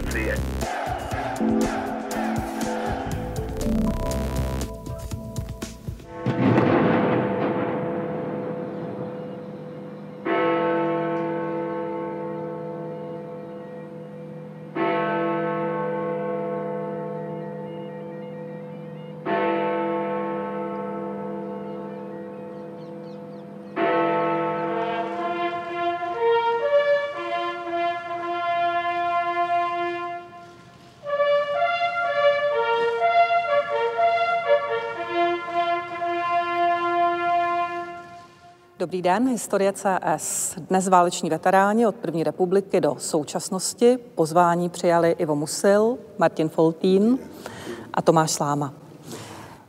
policie. Dobrý den, Historie CS. Dnes váleční veteráni od první republiky do současnosti. Pozvání přijali Ivo Musil, Martin Foltýn a Tomáš Sláma.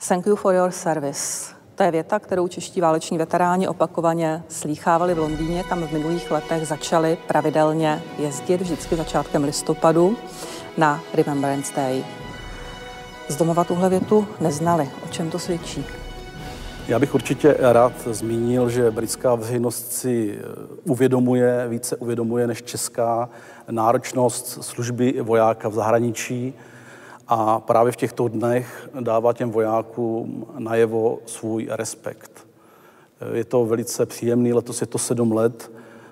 Thank you for your service. To je věta, kterou čeští váleční veteráni opakovaně slýchávali v Londýně, kam v minulých letech začali pravidelně jezdit, vždycky začátkem listopadu, na Remembrance Day. Z domova tuhle větu neznali. O čem to svědčí? Já bych určitě rád zmínil, že britská veřejnost si více uvědomuje než česká náročnost služby vojáka v zahraničí a právě v těchto dnech dává těm vojákům najevo svůj respekt. Je to velice příjemný, letos je to 7 let,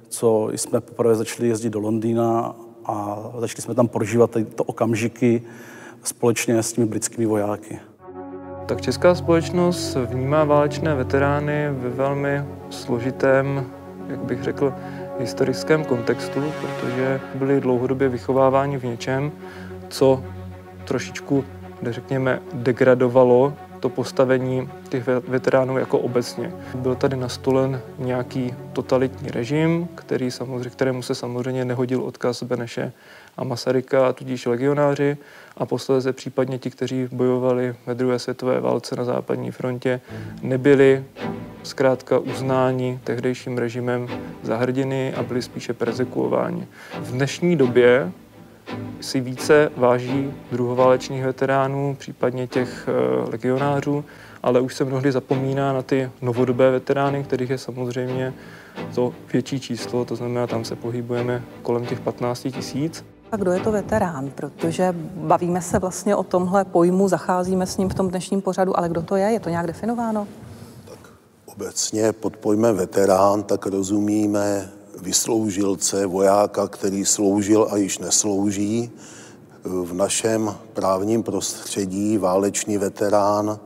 co jsme poprvé začali jezdit do Londýna a začali jsme tam prožívat tyto okamžiky společně s těmi britskými vojáky. Tak česká společnost vnímá válečné veterány ve velmi složitém, jak bych řekl, historickém kontextu, protože byli dlouhodobě vychováváni v něčem, co trošičku, řekněme, degradovalo to postavení těch veteránů jako obecně. Byl tady nastolen nějaký totalitní režim, kterému se samozřejmě nehodil odkaz Beneše a Masaryka, a tudíž legionáři, a posléze případně ti, kteří bojovali ve druhé světové válce na západní frontě, nebyli zkrátka uznáni tehdejším režimem za hrdiny a byli spíše perzekuováni. V dnešní době si více váží druhoválečných veteránů, případně těch legionářů, ale už se mnohdy zapomíná na ty novodobé veterány, kterých je samozřejmě to větší číslo, to znamená, tam se pohybujeme kolem těch 15 000. A kdo je to veterán? Protože bavíme se vlastně o tomhle pojmu, zacházíme s ním v tom dnešním pořadu, ale kdo to je? Je to nějak definováno? Tak obecně pod pojmem veterán tak rozumíme vysloužilce, vojáka, který sloužil a již neslouží. V našem právním prostředí válečný veterán,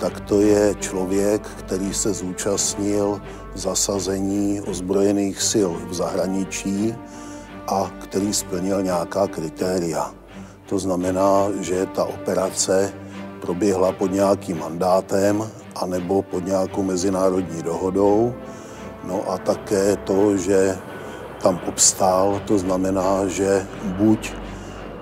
tak to je člověk, který se zúčastnil zasazení ozbrojených sil v zahraničí a který splnil nějaká kritéria. To znamená, že ta operace proběhla pod nějakým mandátem anebo pod nějakou mezinárodní dohodou. No a také to, že tam obstál, to znamená, že buď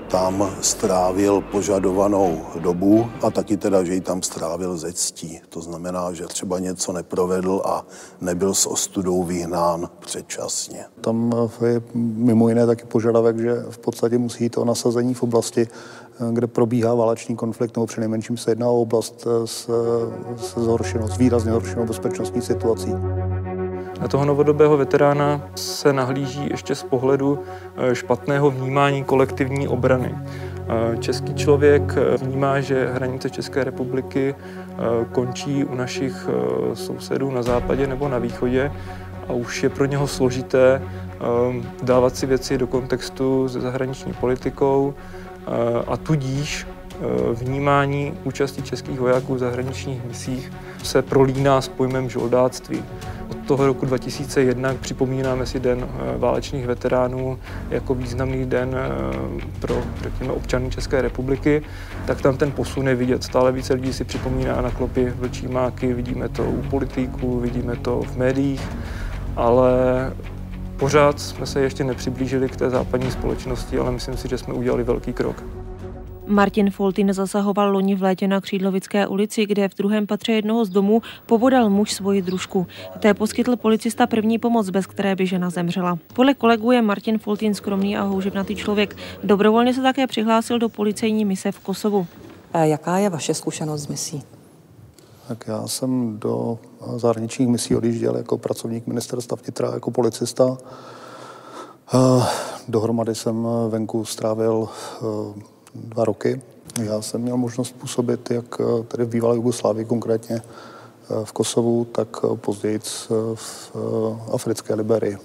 tam strávil požadovanou dobu a taky teda, že ji tam strávil ze ctí. To znamená, že třeba něco neprovedl a nebyl s ostudou vyhnán předčasně. Tam je mimo jiné taky požadavek, že v podstatě musí jít o nasazení v oblasti, kde probíhá válečný konflikt, nebo přinejmenším se jedná o oblast s výrazně zhoršenou bezpečnostní situací. Na toho novodobého veterána se nahlíží ještě z pohledu špatného vnímání kolektivní obrany. Český člověk vnímá, že hranice České republiky končí u našich sousedů na západě nebo na východě a už je pro něho složité dávat si věci do kontextu se zahraniční politikou, a tudíž vnímání účasti českých vojáků v zahraničních misích se prolíná s pojmem žoldáctví. Od toho roku 2001 připomínáme si Den válečných veteránů jako významný den pro, řekněme, občany České republiky, tak tam ten posun je vidět. Stále více lidí si připomíná na klopy vlčí máky, vidíme to u politiků, vidíme to v médiích, ale pořád jsme se ještě nepřiblížili k té západní společnosti, ale myslím si, že jsme udělali velký krok. Martin Foltýn zasahoval loni v létě na Křídlovické ulici, kde v druhém patře jednoho z domů pobodal muž svoji družku. Té poskytl policista první pomoc, bez které by žena zemřela. Podle kolegů je Martin Foltýn skromný a houževnatý člověk. Dobrovolně se také přihlásil do policejní mise v Kosovu. Jaká je vaše zkušenost s misí? Tak já jsem do zahraničních misí odjížděl jako pracovník ministerstva vnitra, jako policista. Dohromady jsem venku strávil 2 roky. Já jsem měl možnost působit jak tady v bývalé Jugoslávii, konkrétně v Kosovu, tak později v africké Liberii.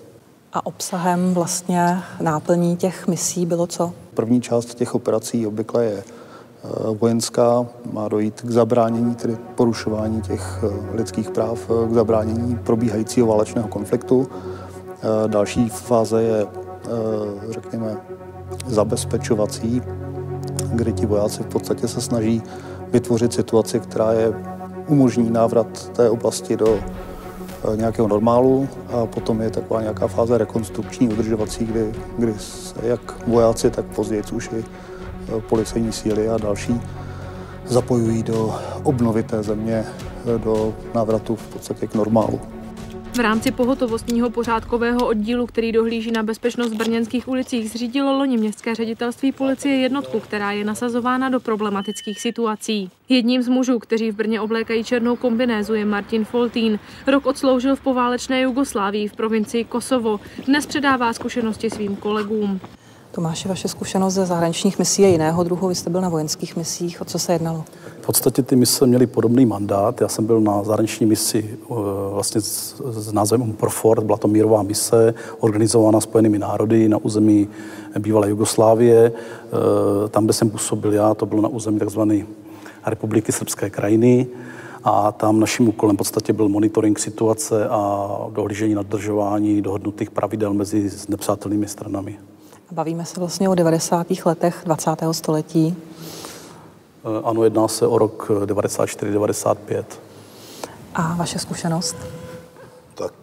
A obsahem vlastně náplní těch misí bylo co? První část těch operací obvykle je vojenská, má dojít k zabránění, tedy porušování těch lidských práv, k zabránění probíhajícího válečného konfliktu. Další fáze je, řekněme, zabezpečovací, kdy ti vojáci v podstatě se snaží vytvořit situaci, která je umožní návrat té oblasti do nějakého normálu, a potom je taková nějaká fáze rekonstrukční, udržovací, kdy se jak vojáci, tak později už i policejní síly a další zapojují do obnovy té země, do návratu v podstatě k normálu. V rámci pohotovostního pořádkového oddílu, který dohlíží na bezpečnost v brněnských ulicích, zřídilo loni městské ředitelství policie jednotku, která je nasazována do problematických situací. Jedním z mužů, kteří v Brně oblékají černou kombinézu, je Martin Foltýn. Rok odsloužil v poválečné Jugoslávii v provincii Kosovo. Dnes předává zkušenosti svým kolegům. Tomáši, vaše zkušenost ze zahraničních misí je jiného druhu. Vy jste byl na vojenských misích. O co se jednalo? V podstatě ty mise měly podobný mandát. Já jsem byl na zahraniční misi vlastně s názvem UNPROFOR. Byla to mírová mise organizovaná Spojenými národy na území bývalé Jugoslávie. Tam, kde jsem působil já, to bylo na území tzv. Republiky Srbské krajiny. A tam naším úkolem v podstatě byl monitoring situace a dohlížení na dodržování dohodnutých pravidel mezi nepřátelnými stranami. Bavíme se vlastně o 90. letech 20. století. Ano, jedná se o rok 94-95. A vaše zkušenost? Tak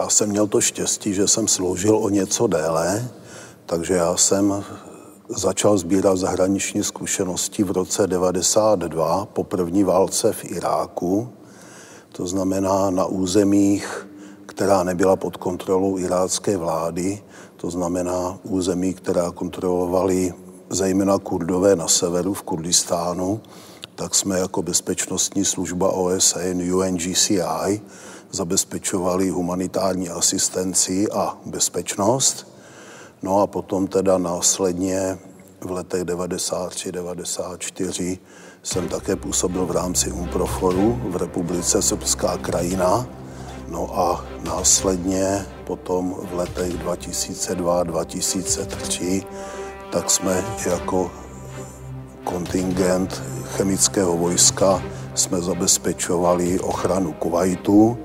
já jsem měl to štěstí, že jsem sloužil o něco déle, takže já jsem začal sbírat zahraniční zkušenosti v roce 92 po první válce v Iráku, to znamená na územích, která nebyla pod kontrolou irácké vlády, to znamená území, která kontrolovali zejména Kurdové na severu v Kurdistánu, tak jsme jako bezpečnostní služba OSN UNGCI zabezpečovali humanitární asistenci a bezpečnost. No a potom teda následně v letech 93-94 jsem také působil v rámci UNPROFORu v Republice Srbská krajina. No a následně potom v letech 2002-2003 tak jsme jako kontingent chemického vojska jsme zabezpečovali ochranu Kuvajtu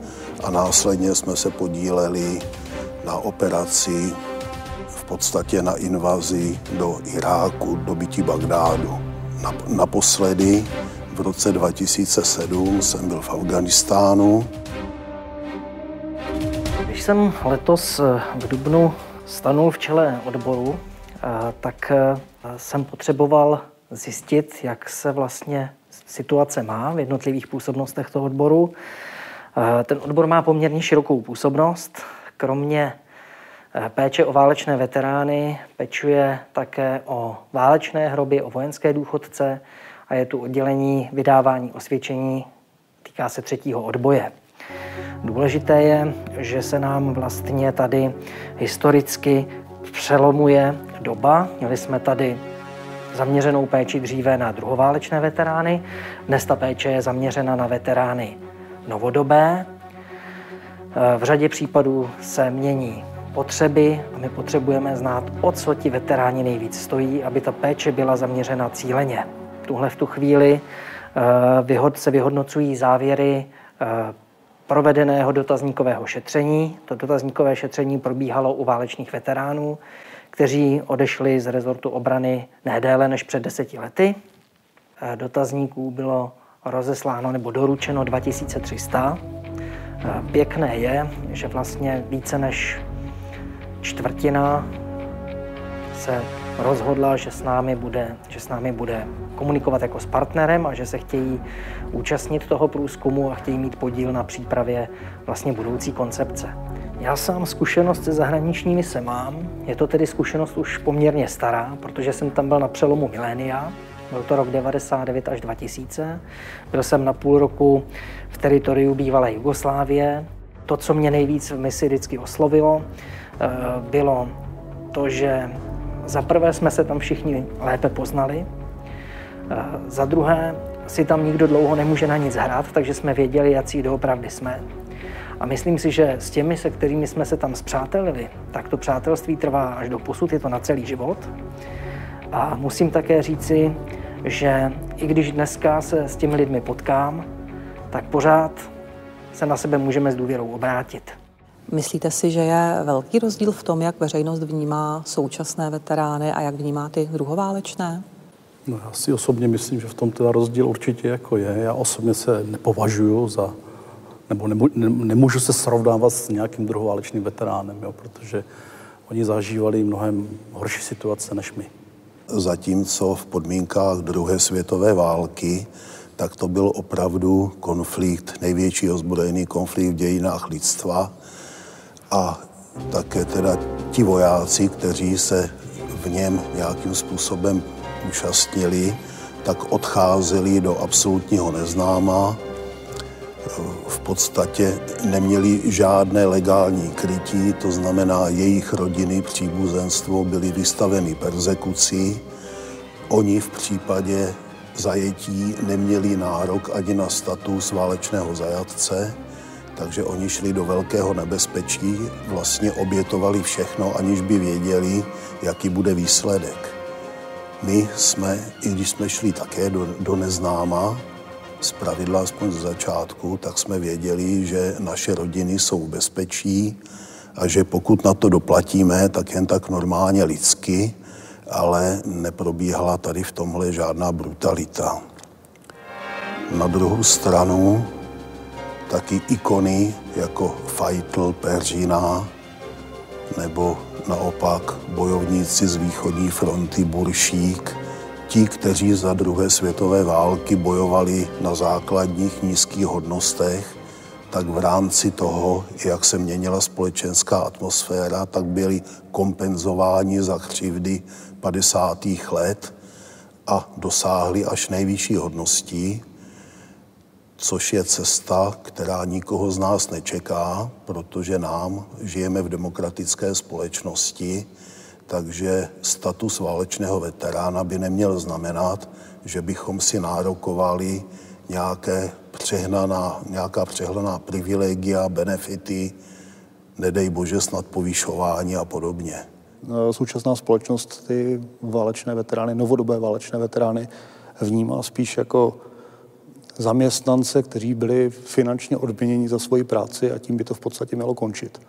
a následně jsme se podíleli na operaci, v podstatě na invazi do Iráku, dobytí Bagdádu. Naposledy v roce 2007 jsem byl v Afghánistánu. Když jsem letos v dubnu stanul v čele odboru, tak jsem potřeboval zjistit, jak se vlastně situace má v jednotlivých působnostech toho odboru. Ten odbor má poměrně širokou působnost. Kromě péče o válečné veterány pečuje také o válečné hroby, o vojenské důchodce a je tu oddělení vydávání osvědčení, týká se 3. odboje. Důležité je, že se nám vlastně tady historicky přelomuje doba. Měli jsme tady zaměřenou péči dříve na druhoválečné veterány. Dnes ta péče je zaměřena na veterány novodobé. V řadě případů se mění potřeby a my potřebujeme znát, o co ti veteráni nejvíc stojí, aby ta péče byla zaměřena cíleně. V tu chvíli se vyhodnocují závěry provedeného dotazníkového šetření. To dotazníkové šetření probíhalo u válečných veteránů, kteří odešli z rezortu obrany ne déle než před 10 lety. Dotazníků bylo rozesláno nebo doručeno 2300. Pěkné je, že vlastně více než 1/4 se rozhodla, že s námi bude komunikovat jako s partnerem a že se chtějí účastnit toho průzkumu a chtějí mít podíl na přípravě vlastně budoucí koncepce. Já sám zkušenost se zahraniční mise mám. Je to tedy zkušenost už poměrně stará, protože jsem tam byl na přelomu milénia. Byl to rok 99 až 2000. Byl jsem na půl roku v teritoriu bývalé Jugoslávie. To, co mě nejvíc v misi vždycky oslovilo, bylo protože za prvé jsme se tam všichni lépe poznali, za druhé si tam nikdo dlouho nemůže na nic hrát, takže jsme věděli, jací doopravdy jsme. A myslím si, že s těmi, se kterými jsme se tam spřátelili, tak to přátelství trvá až do posud, je to na celý život. A musím také říci, že i když dneska se s těmi lidmi potkám, tak pořád se na sebe můžeme s důvěrou obrátit. Myslíte si, že je velký rozdíl v tom, jak veřejnost vnímá současné veterány a jak vnímá ty druhoválečné? No, já si osobně myslím, že v tom teda rozdíl určitě jako je. Já osobně se nepovažuju za, nebo nemůžu se srovnávat s nějakým druhoválečným veteránem, jo, protože oni zažívali mnohem horší situace než my. Zatímco v podmínkách druhé světové války, tak to byl opravdu konflikt, největší ozbrojený konflikt v dějinách lidstva. A také teda ti vojáci, kteří se v něm nějakým způsobem účastnili, tak odcházeli do absolutního neznáma. V podstatě neměli žádné legální krytí, to znamená, jejich rodiny, příbuzenstvo byly vystaveny perzekuci. Oni v případě zajetí neměli nárok ani na status válečného zajatce, takže oni šli do velkého nebezpečí, vlastně obětovali všechno, aniž by věděli, jaký bude výsledek. My jsme, i když jsme šli také do neznáma, zpravidla aspoň z začátku, tak jsme věděli, že naše rodiny jsou v bezpečí a že pokud na to doplatíme, tak jen tak normálně lidsky, ale neprobíhala tady v tomhle žádná brutalita. Na druhou stranu taky ikony jako Fajtl, Peržina, nebo naopak bojovníci z východní fronty Buršík, ti, kteří za druhé světové války bojovali na základních nízkých hodnostech, tak v rámci toho, jak se měnila společenská atmosféra, tak byli kompenzováni za křivdy 50. let a dosáhli až nejvyšší hodností, což je cesta, která nikoho z nás nečeká, protože nám žijeme v demokratické společnosti, takže status válečného veterána by neměl znamenat, že bychom si nárokovali nějaká přehnaná privilegia, benefity, nedej bože snad povýšování a podobně. Současná společnost ty válečné veterány, novodobé válečné veterány vnímá spíš jako zaměstnance, kteří byli finančně odměněni za svoji práci a tím by to v podstatě mělo končit.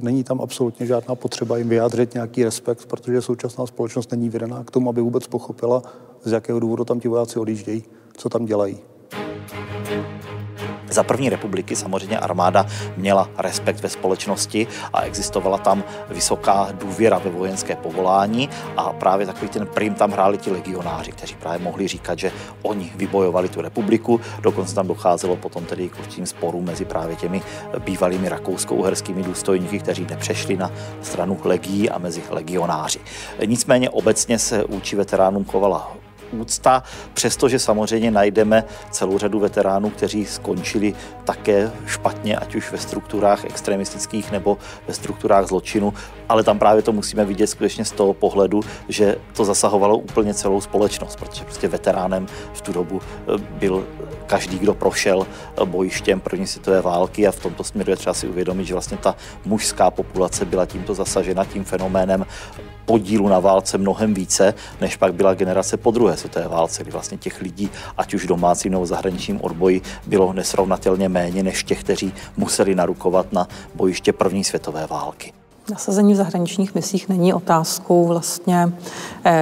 Není tam absolutně žádná potřeba jim vyjádřit nějaký respekt, protože současná společnost není vedená k tomu, aby vůbec pochopila, z jakého důvodu tam ti vojáci odjíždějí, co tam dělají. Za první republiky samozřejmě armáda měla respekt ve společnosti a existovala tam vysoká důvěra ve vojenské povolání a právě takový ten prim tam hráli ti legionáři, kteří právě mohli říkat, že oni vybojovali tu republiku, dokonce tam docházelo potom tedy k určitým sporům mezi právě těmi bývalými rakousko-uherskými důstojníky, kteří nepřešli na stranu legií a mezi legionáři. Nicméně obecně se vůči veteránům chovala úcta, přestože samozřejmě najdeme celou řadu veteránů, kteří skončili také špatně, ať už ve strukturách extremistických nebo ve strukturách zločinu, ale tam právě to musíme vidět skutečně z toho pohledu, že to zasahovalo úplně celou společnost, protože prostě veteránem v tu dobu byl každý, kdo prošel bojištěm první světové války a v tomto směru je třeba si uvědomit, že vlastně ta mužská populace byla tímto zasažena, tím fenoménem podílu na válce mnohem více, než pak byla generace po druhé světové válce, kdy vlastně těch lidí, ať už domácím nebo zahraničním odboji, bylo nesrovnatelně méně než těch, kteří museli narukovat na bojiště první světové války. Nasazení v zahraničních misích není otázkou vlastně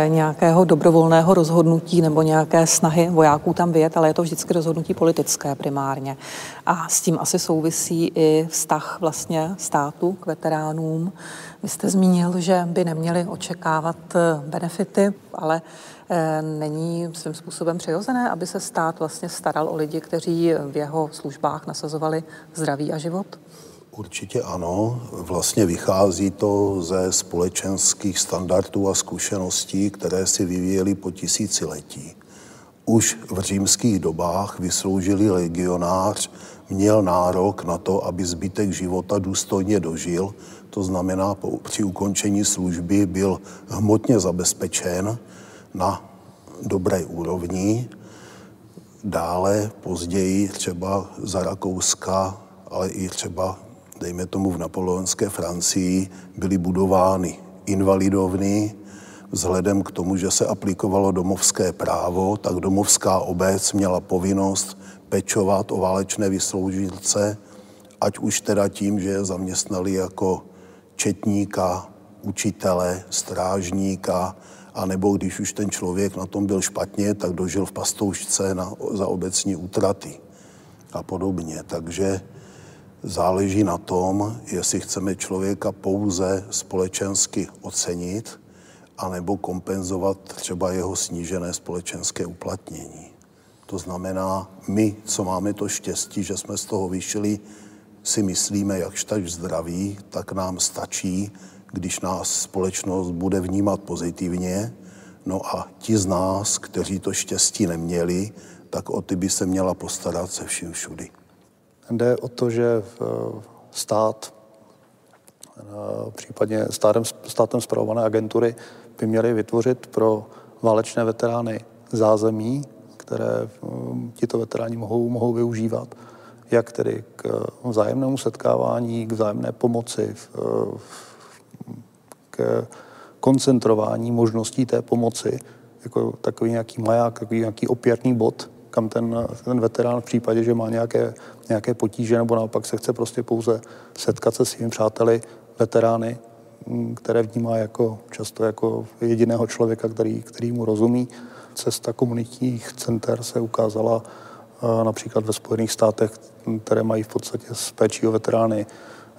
nějakého dobrovolného rozhodnutí nebo nějaké snahy vojáků tam vyjet, ale je to vždycky rozhodnutí politické primárně. A s tím asi souvisí i vztah vlastně státu k veteránům. Vy jste zmínil, že by neměli očekávat benefity, ale není svým způsobem přirozené, aby se stát vlastně staral o lidi, kteří v jeho službách nasazovali zdraví a život? Určitě ano. Vlastně vychází to ze společenských standardů a zkušeností, které si vyvíjeli po tisíciletí. už v římských dobách vysloužilý legionář měl nárok na to, aby zbytek života důstojně dožil. To znamená, při ukončení služby byl hmotně zabezpečen na dobré úrovni. Dále, později třeba za Rakouska, ale i třeba, dejme tomu, v napoleonské Francii byly budovány invalidovny. Vzhledem k tomu, že se aplikovalo domovské právo, tak domovská obec měla povinnost pečovat o válečné vysloužilce, ať už teda tím, že je zaměstnali jako četníka, učitele, strážníka, anebo když už ten člověk na tom byl špatně, tak dožil v pastoušce za obecní útraty a podobně. Takže záleží na tom, jestli chceme člověka pouze společensky ocenit, anebo kompenzovat třeba jeho snížené společenské uplatnění. To znamená, my, co máme to štěstí, že jsme z toho vyšli, si myslíme, jakž tak zdraví, tak nám stačí, když nás společnost bude vnímat pozitivně. No a ti z nás, kteří to štěstí neměli, tak o ty by se měla postarat se vším všudy. Jde o to, že stát, případně státem spravované agentury, by měly vytvořit pro válečné veterány zázemí, které tito veteráni mohou využívat, jak tedy k vzájemnému setkávání, k vzájemné pomoci, k koncentrování možností té pomoci, jako takový nějaký maják, takový nějaký opěrný bod, kam ten veterán v případě, že má nějaké potíže nebo naopak se chce prostě pouze setkat se svými přáteli, veterány, které vnímá jako, často jako jediného člověka, který mu rozumí. Cesta komunitních center se ukázala například ve Spojených státech, které mají v podstatě s péčí o veterány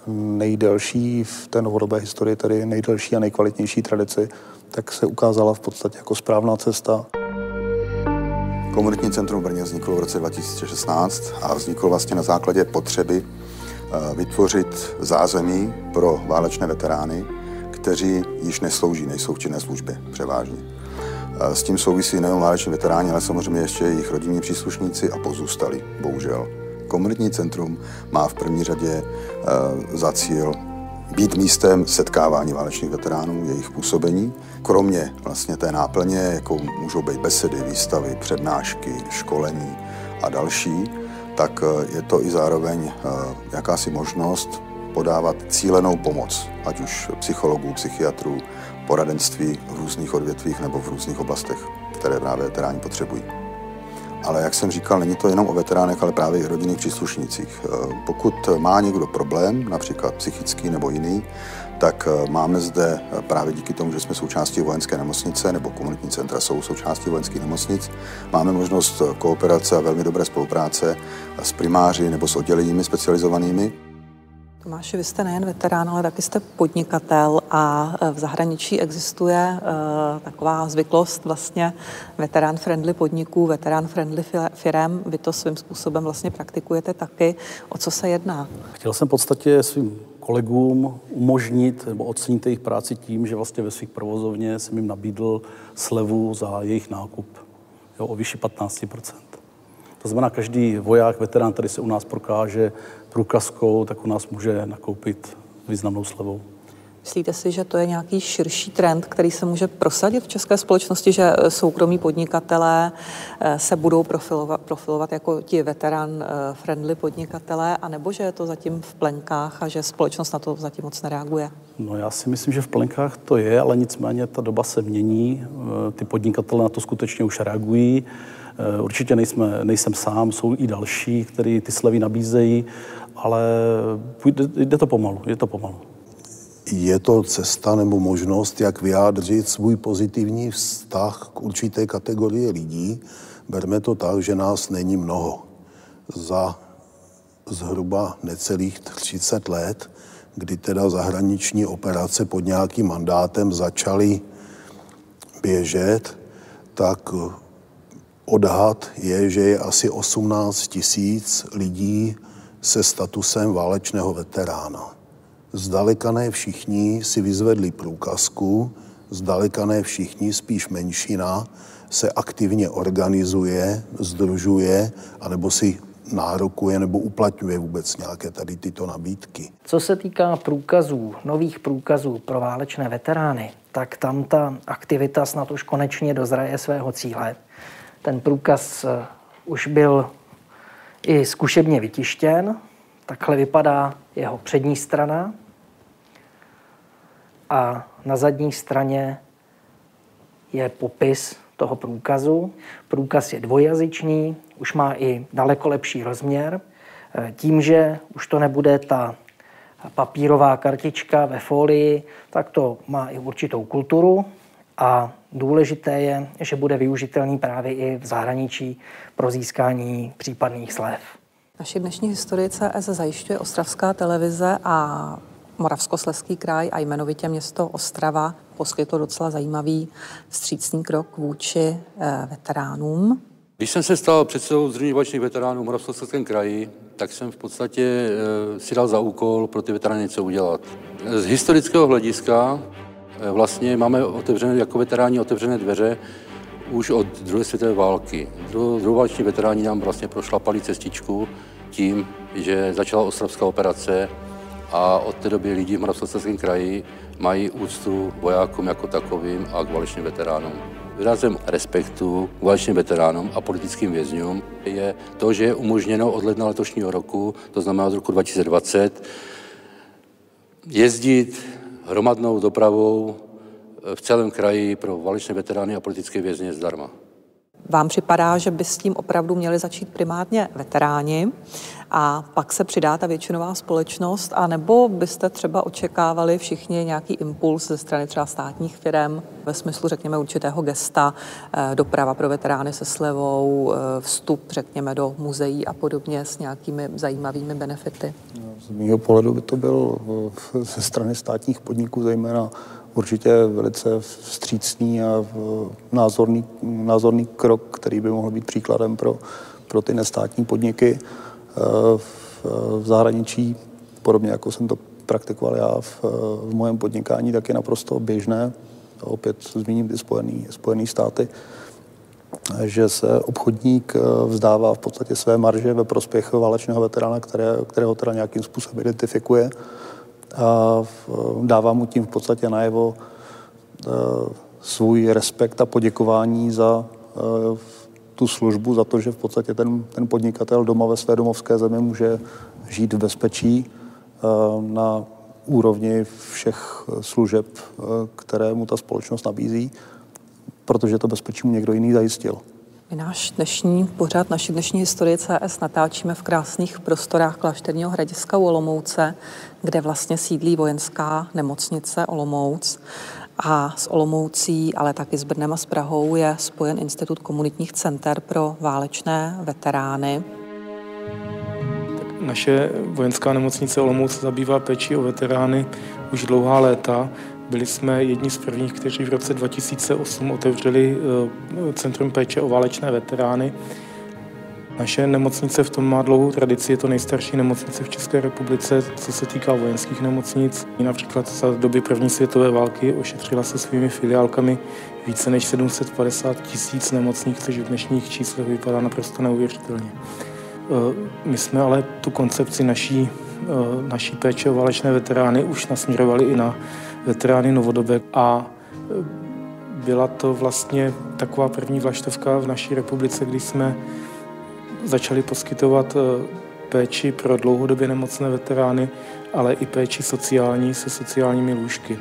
nejdelší, v té novodobé historii tedy nejdelší a nejkvalitnější tradici, tak se ukázala v podstatě jako správná cesta. Komunitní centrum v Brně vzniklo v roce 2016 a vzniklo vlastně na základě potřeby vytvořit zázemí pro válečné veterány, kteří již neslouží, nejsou v činné službě převážně. S tím souvisí nejen váleční veteráni, ale samozřejmě ještě jejich rodinní příslušníci a pozůstali, bohužel. Komunitní centrum má v první řadě za cíl být místem setkávání válečných veteránů, jejich působení, kromě vlastně té náplně, jako můžou být besedy, výstavy, přednášky, školení a další, tak je to i zároveň jakási možnost podávat cílenou pomoc, ať už psychologů, psychiatrů, poradenství v různých odvětvích nebo v různých oblastech, které právě veteráni potřebují. Ale jak jsem říkal, není to jenom o veteránech, ale právě i rodinných příslušnících. Pokud má někdo problém, například psychický nebo jiný, tak máme zde právě díky tomu, že jsme součástí vojenské nemocnice, nebo komunitní centra jsou součástí vojenských nemocnic, máme možnost kooperace a velmi dobré spolupráce s primáři nebo s odděleními specializovanými. Tomáši, vy jste nejen veterán, ale taky jste podnikatel a v zahraničí existuje taková zvyklost vlastně veterán-friendly podniků, veterán-friendly firem. Vy to svým způsobem vlastně praktikujete taky. O co se jedná? Chtěl jsem v podstatě svým kolegům umožnit nebo ocenit jejich práci tím, že vlastně ve svých provozovně jsem jim nabídl slevu za jejich nákup, jo, o výši 15%. To znamená, každý voják, veterán, který se u nás prokáže průkazkou, tak u nás může nakoupit významnou slevou. Myslíte si, že to je nějaký širší trend, který se může prosadit v české společnosti, že soukromí podnikatelé se budou profilovat jako ti veterán-friendly podnikatelé, anebo že je to zatím v plenkách a že společnost na to zatím moc nereaguje? No, já si myslím, že v plenkách to je, ale nicméně ta doba se mění. Ty podnikatelé na to skutečně už reagují. Určitě nejsem sám, jsou i další, kteří ty slevy nabízejí, ale jde to pomalu, je to pomalu. Je to cesta nebo možnost, jak vyjádřit svůj pozitivní vztah k určité kategorii lidí. Berme to tak, že nás není mnoho. Za zhruba necelých 30 let, kdy teda zahraniční operace pod nějakým mandátem začaly běžet, tak odhad je, že je asi 18 000 lidí se statusem válečného veterána. Zdaleka ne všichni si vyzvedli průkazku, zdaleka ne všichni, spíš menšina, se aktivně organizuje, sdružuje, anebo si nárokuje nebo uplatňuje vůbec nějaké tady tyto nabídky. Co se týká průkazů, nových průkazů pro válečné veterány, tak tam ta aktivita snad už konečně dozraje svého cíle. Ten průkaz už byl i zkušebně vytištěn, takhle vypadá jeho přední strana a na zadní straně je popis toho průkazu. Průkaz je dvojjazyčný, už má i daleko lepší rozměr. Tím, že už to nebude ta papírová kartička ve folii, tak to má i určitou kulturu a důležité je, že bude využitelný právě i v zahraničí pro získání případných slev. Naši dnešní historii CS zajišťuje ostravská televize a Moravskoslezský kraj a jmenovitě město Ostrava poskytlo docela zajímavý vstřícný krok vůči veteránům. Když jsem se stal předsedou Sdružení válečných veteránů v Moravskoslezském kraji, tak jsem v podstatě si dal za úkol pro ty veterány něco udělat. Z historického hlediska vlastně máme otevřené, jako veteráni otevřené dveře už od druhé světové války. Druhou váleční veteráni nám vlastně prošlapali cestičku tím, že začala ostravská operace a od té doby lidi v Moravskoslezském kraji mají úctu vojákům jako takovým a k válečným veteránům. Výrazem respektu k válečným veteránům a politickým vězňům je to, že je umožněno od ledna letošního roku, to znamená od roku 2020, jezdit hromadnou dopravou v celém kraji pro válečné veterány a politické vězně zdarma. Vám připadá, že by s tím opravdu měli začít primárně veteráni a pak se přidá ta většinová společnost, anebo byste třeba očekávali všichni nějaký impuls ze strany třeba státních firem ve smyslu, řekněme, určitého gesta, doprava pro veterány se slevou, vstup, řekněme, do muzeí a podobně s nějakými zajímavými benefity? Z mého pohledu by to byl ze strany státních podniků zejména určitě velice vstřícný a názorný krok, který by mohl být příkladem pro ty nestátní podniky v zahraničí. Podobně jako jsem to praktikoval já v mém podnikání, tak je naprosto běžné, opět zmíním ty Spojené státy, že se obchodník vzdává v podstatě své marže ve prospěch válečného veterána, kterého teda nějakým způsobem identifikuje, a dává mu tím v podstatě najevo svůj respekt a poděkování za tu službu, za to, že v podstatě ten podnikatel doma ve své domovské zemi může žít v bezpečí na úrovni všech služeb, které mu ta společnost nabízí, protože to bezpečí mu někdo jiný zajistil. My náš dnešní pořad, naši dnešní historii CS natáčíme v krásných prostorách Klášterního hradiska u Olomouce, kde vlastně sídlí vojenská nemocnice Olomouc. A s Olomoucí, ale taky s Brnem a s Prahou je spojen Institut komunitních center pro válečné veterány. Naše vojenská nemocnice Olomouc zabývá péčí o veterány už dlouhá léta. Byli jsme jedni z prvních, kteří v roce 2008 otevřeli Centrum péče o válečné veterány. Naše nemocnice v tom má dlouhou tradici, je to nejstarší nemocnice v České republice, co se týká vojenských nemocnic. Například za doby první světové války ošetřila se svými filiálkami více než 750 000 nemocných, což v dnešních číslech vypadá naprosto neuvěřitelně. My jsme ale tu koncepci naší péče o válečné veterány už nasměrovali i na veterány novodobek a byla to vlastně taková první vlaštovka v naší republice, kdy jsme začali poskytovat péči pro dlouhodobě nemocné veterány, ale i péči sociální se sociálními lůžky.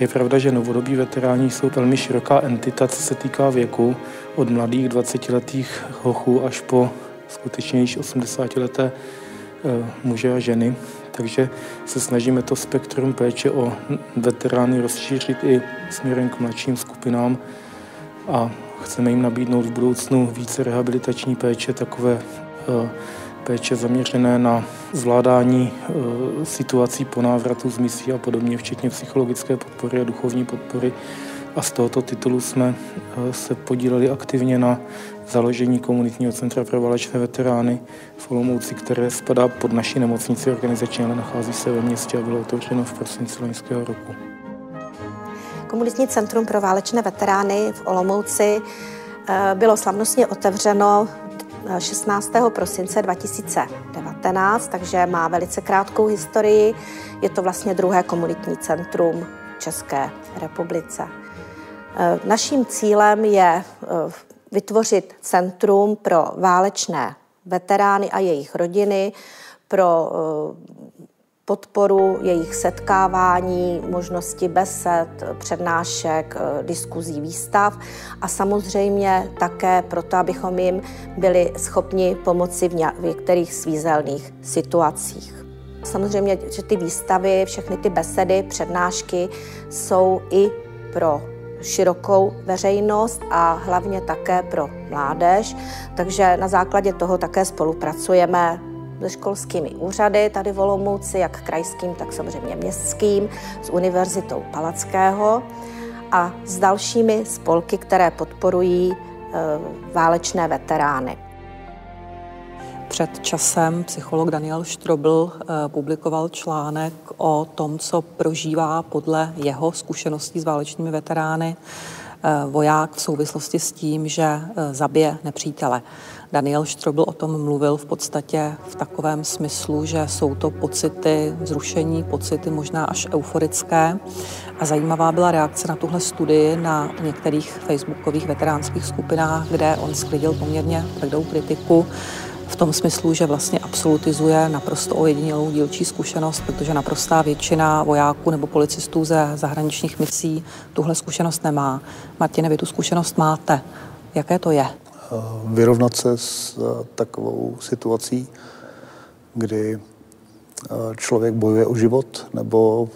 Je pravda, že novodobí veteráni jsou velmi široká entita, co se týká věku, od mladých 20-letých hochů až po skutečně již 80-leté muže a ženy. Takže se snažíme to spektrum péče o veterány rozšířit i směrem k mladším skupinám a chceme jim nabídnout v budoucnu více rehabilitační péče, takové péče zaměřené na zvládání situací po návratu z misí a podobně, včetně psychologické podpory a duchovní podpory. A z tohoto titulu jsme se podíleli aktivně na založení komunitního centra pro válečné veterány v Olomouci, které spadá pod naší nemocnici organizačně, ale nachází se ve městě a bylo otevřeno v prosinci loňského roku. Komunitní centrum pro válečné veterány v Olomouci bylo slavnostně otevřeno 16. prosince 2019, takže má velice krátkou historii. Je to vlastně druhé komunitní centrum v České republice. Naším cílem je vytvořit centrum pro válečné veterány a jejich rodiny, pro podporu jejich setkávání, možnosti besed, přednášek, diskuzí, výstav a samozřejmě také proto, abychom jim byli schopni pomoci v některých svízelných situacích. Samozřejmě, že ty výstavy, všechny ty besedy, přednášky jsou i pro širokou veřejnost a hlavně také pro mládež, takže na základě toho také spolupracujeme se školskými úřady tady v Olomouci, jak krajským, tak samozřejmě městským, s Univerzitou Palackého a s dalšími spolky, které podporují válečné veterány. Před časem psycholog Daniel Strobl publikoval článek o tom, co prožívá podle jeho zkušeností s válečnými veterány voják v souvislosti s tím, že zabije nepřítele. Daniel Strobl o tom mluvil v podstatě v takovém smyslu, že jsou to pocity vzrušení, pocity možná až euforické. A zajímavá byla reakce na tuhle studii na některých facebookových veteránských skupinách, kde on sklidil poměrně tvrdou kritiku v tom smyslu, že vlastně absolutizuje naprosto ojedinělou dílčí zkušenost, protože naprostá většina vojáků nebo policistů ze zahraničních misí tuhle zkušenost nemá. Martine, vy tu zkušenost máte. Jaké to je? Vyrovnat se s takovou situací, kdy člověk bojuje o život nebo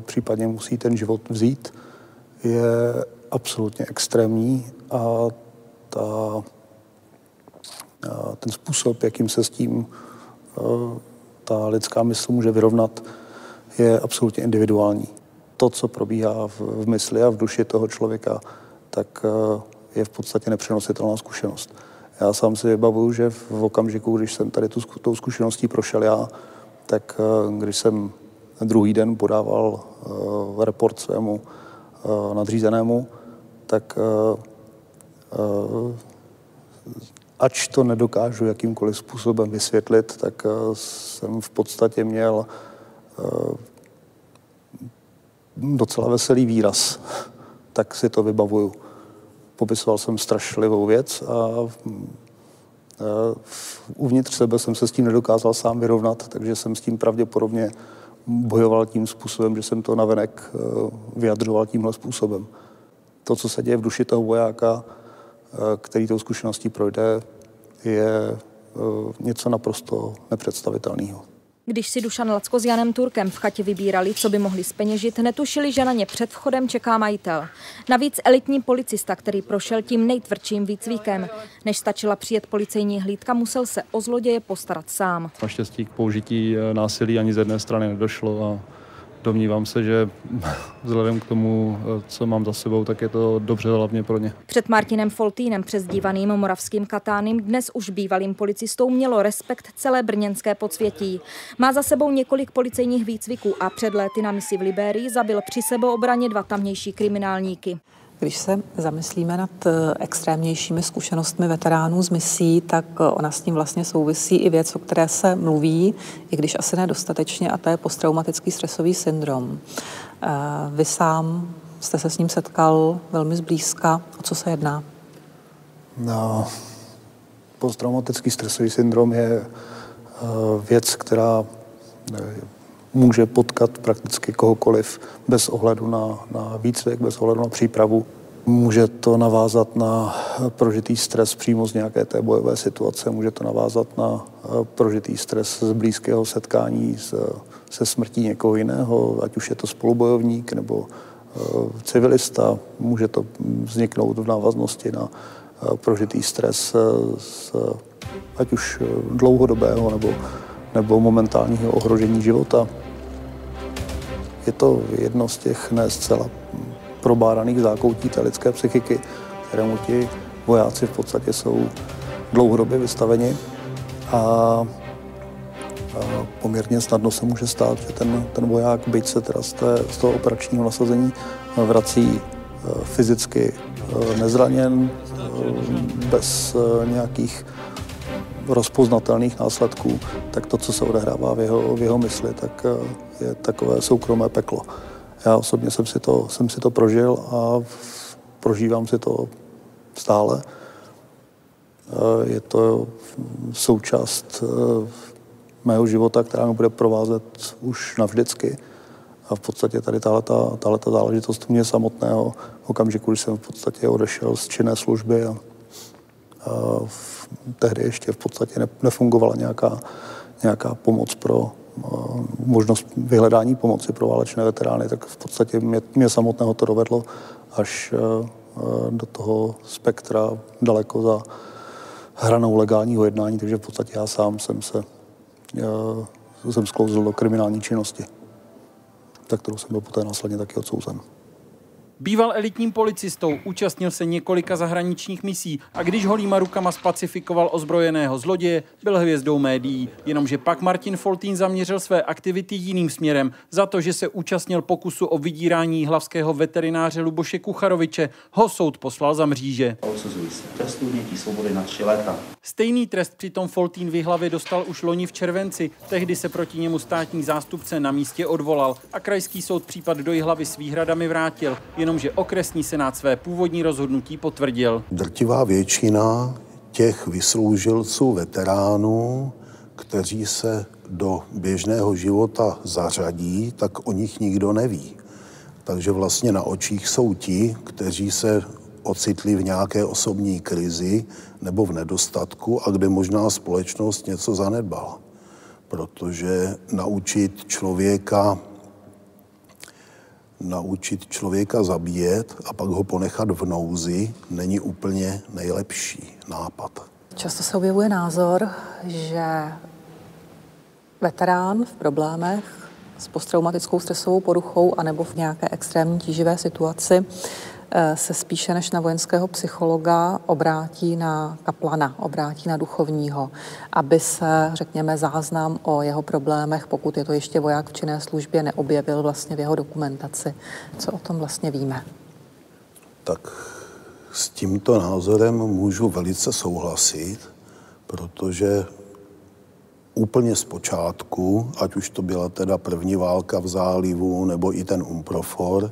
případně musí ten život vzít, je absolutně extrémní a ten způsob, jakým se s tím ta lidská mysl může vyrovnat, je absolutně individuální. To, co probíhá v mysli a v duši toho člověka, tak je v podstatě nepřenositelná zkušenost. Já sám si vybavuju, že v okamžiku, když jsem tady tou zkušeností prošel já, tak když jsem druhý den podával report svému nadřízenému, tak ač to nedokážu jakýmkoliv způsobem vysvětlit, tak jsem v podstatě měl docela veselý výraz. Tak si to vybavuju. Popisoval jsem strašlivou věc a uvnitř sebe jsem se s tím nedokázal sám vyrovnat, takže jsem s tím pravděpodobně bojoval tím způsobem, že jsem to navenek vyjadřoval tímhle způsobem. To, co se děje v duši toho vojáka, který tou zkušeností projde, je něco naprosto nepředstavitelného. Když si Dušan Lacko s Janem Turkem v chatě vybírali, co by mohli zpeněžit, netušili, že na ně před vchodem čeká majitel. Navíc elitní policista, který prošel tím nejtvrdším výcvikem. Než stačila přijet policejní hlídka, musel se o zloděje postarat sám. Naštěstí k použití násilí ani z jedné strany nedošlo a domnívám se, že vzhledem k tomu, co mám za sebou, tak je to dobře hlavně pro ně. Před Martinem Foltýnem, přezdívaným moravským Katánem, dnes už bývalým policistou, mělo respekt celé brněnské podsvětí. Má za sebou několik policejních výcviků a před léty na misi v Libérii zabil při sebeobraně dva tamější kriminálníky. Když se zamyslíme nad extrémnějšími zkušenostmi veteránů z misí, tak ona s tím vlastně souvisí i věc, o které se mluví, i když asi nedostatečně, a to je posttraumatický stresový syndrom. Vy sám jste se s ním setkal velmi zblízka. O co se jedná? No, posttraumatický stresový syndrom je věc, která může potkat prakticky kohokoliv bez ohledu na výcvik, bez ohledu na přípravu. Může to navázat na prožitý stres přímo z nějaké té bojové situace, může to navázat na prožitý stres z blízkého setkání se smrtí někoho jiného, ať už je to spolubojovník nebo civilista. Může to vzniknout v návaznosti na prožitý stres ať už dlouhodobého nebo momentálního ohrožení života. Je to jedno z těch ne zcela probáraných zákoutí té lidské psychiky, kterému ti vojáci v podstatě jsou dlouhodobě vystaveni a poměrně snadno se může stát, že ten voják, byť se teda z toho operačního nasazení vrací fyzicky nezraněn, bez nějakých rozpoznatelných následků, tak to, co se odehrává v jeho mysli, tak je takové soukromé peklo. Já osobně jsem si to prožil a prožívám si to stále. Je to součást mého života, která mě bude provázet už navždycky. A v podstatě tady tahleta záležitost mě samotného okamžiku, když jsem v podstatě odešel z činné služby tehdy ještě v podstatě nefungovala nějaká pomoc pro možnost vyhledání pomoci pro válečné veterány, tak v podstatě mě samotného to dovedlo až do toho spektra daleko za hranou legálního jednání, takže v podstatě já sám jsem sklouzl do kriminální činnosti, za kterou jsem byl poté následně taky odsouzen. Býval elitním policistou, účastnil se několika zahraničních misí a když holýma rukama spacifikoval ozbrojeného zloděje, byl hvězdou médií. Jenomže pak Martin Foltýn zaměřil své aktivity jiným směrem za to, že se účastnil pokusu o vydírání jihlavského veterináře Luboše Kucharoviče. Ho soud poslal za mříže. Odsuzují se trestu odnětí svobody na 3 léta. Stejný trest přitom Foltýn v Jihlavě dostal už loni v červenci. Tehdy se proti němu státní zástupce na místě odvolal a krajský soud případ do Jihlavy s výhradami vrátil. Jenomže okresní senát své původní rozhodnutí potvrdil. Drtivá většina těch vysloužilců, veteránů, kteří se do běžného života zařadí, tak o nich nikdo neví. Takže vlastně na očích jsou ti, kteří se ocitli v nějaké osobní krizi nebo v nedostatku a kde možná společnost něco zanedbala. Protože naučit člověka zabíjet a pak ho ponechat v nouzi není úplně nejlepší nápad. Často se objevuje názor, že veterán v problémech s posttraumatickou stresovou poruchou anebo v nějaké extrémní tíživé situaci se spíše než na vojenského psychologa obrátí na kaplana, obrátí na duchovního, aby se, řekněme, záznam o jeho problémech, pokud je to ještě voják v činné službě, neobjevil vlastně v jeho dokumentaci. Co o tom vlastně víme? Tak s tímto názorem můžu velice souhlasit, protože úplně z počátku, ať už to byla teda první válka v zálivu nebo i ten UNPROFOR,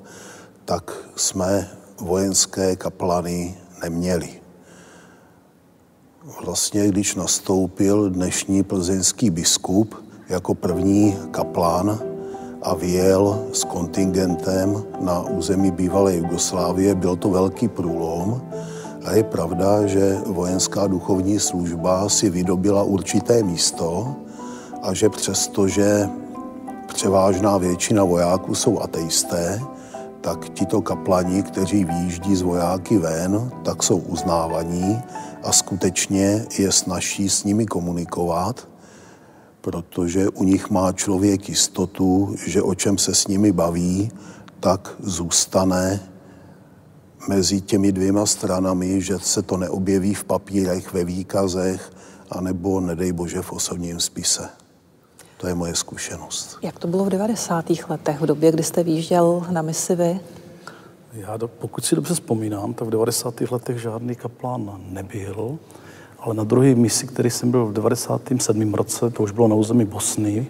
tak jsme vojenské kaplany neměli. Vlastně, když nastoupil dnešní plzeňský biskup jako první kaplan a vyjel s kontingentem na území bývalé Jugoslávie, byl to velký průlom a je pravda, že vojenská duchovní služba si vydobila určité místo a že přestože převážná většina vojáků jsou ateisté, tak tito kaplani, kteří výjíždí z vojáky ven, tak jsou uznávaní a skutečně je snaží s nimi komunikovat, protože u nich má člověk jistotu, že o čem se s nimi baví, tak zůstane mezi těmi dvěma stranami, že se to neobjeví v papírech, ve výkazech, anebo nedej bože v osobním spise. To je moje zkušenost. Jak to bylo v 90. letech, v době, kdy jste vyjížděl na misi vy? Já, pokud si dobře vzpomínám, tak v 90. letech žádný kaplán nebyl, ale na druhé misi, který jsem byl v 97. roce, to už bylo na území Bosny,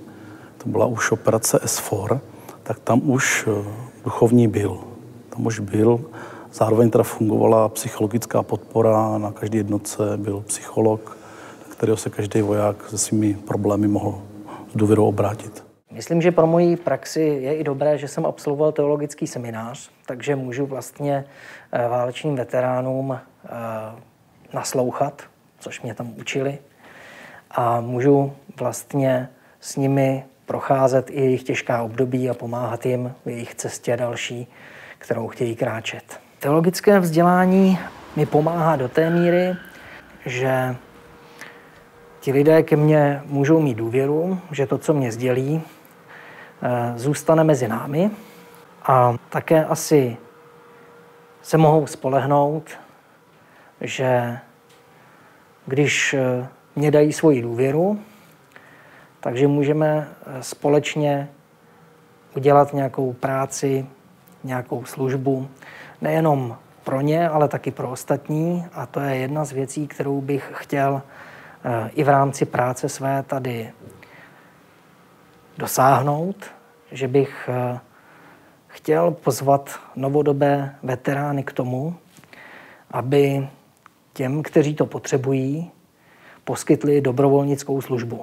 to byla už operace SFOR, tak tam už duchovní byl. Zároveň teda fungovala psychologická podpora, na každé jednotce byl psycholog, kterého se každý voják se svými problémy mohl důvěru obrátit. Myslím, že pro moji praxi je i dobré, že jsem absolvoval teologický seminář, takže můžu vlastně válečným veteránům naslouchat, což mě tam učili, a můžu vlastně s nimi procházet i jejich těžká období a pomáhat jim v jejich cestě další, kterou chtějí kráčet. Teologické vzdělání mi pomáhá do té míry, že ti lidé ke mně můžou mít důvěru, že to, co mě sdělí, zůstane mezi námi a také asi se mohou spolehnout, že když mě dají svoji důvěru, takže můžeme společně udělat nějakou práci, nějakou službu, nejenom pro ně, ale taky pro ostatní. A to je jedna z věcí, kterou bych chtěl i v rámci práce své tady dosáhnout, že bych chtěl pozvat novodobé veterány k tomu, aby těm, kteří to potřebují, poskytli dobrovolnickou službu.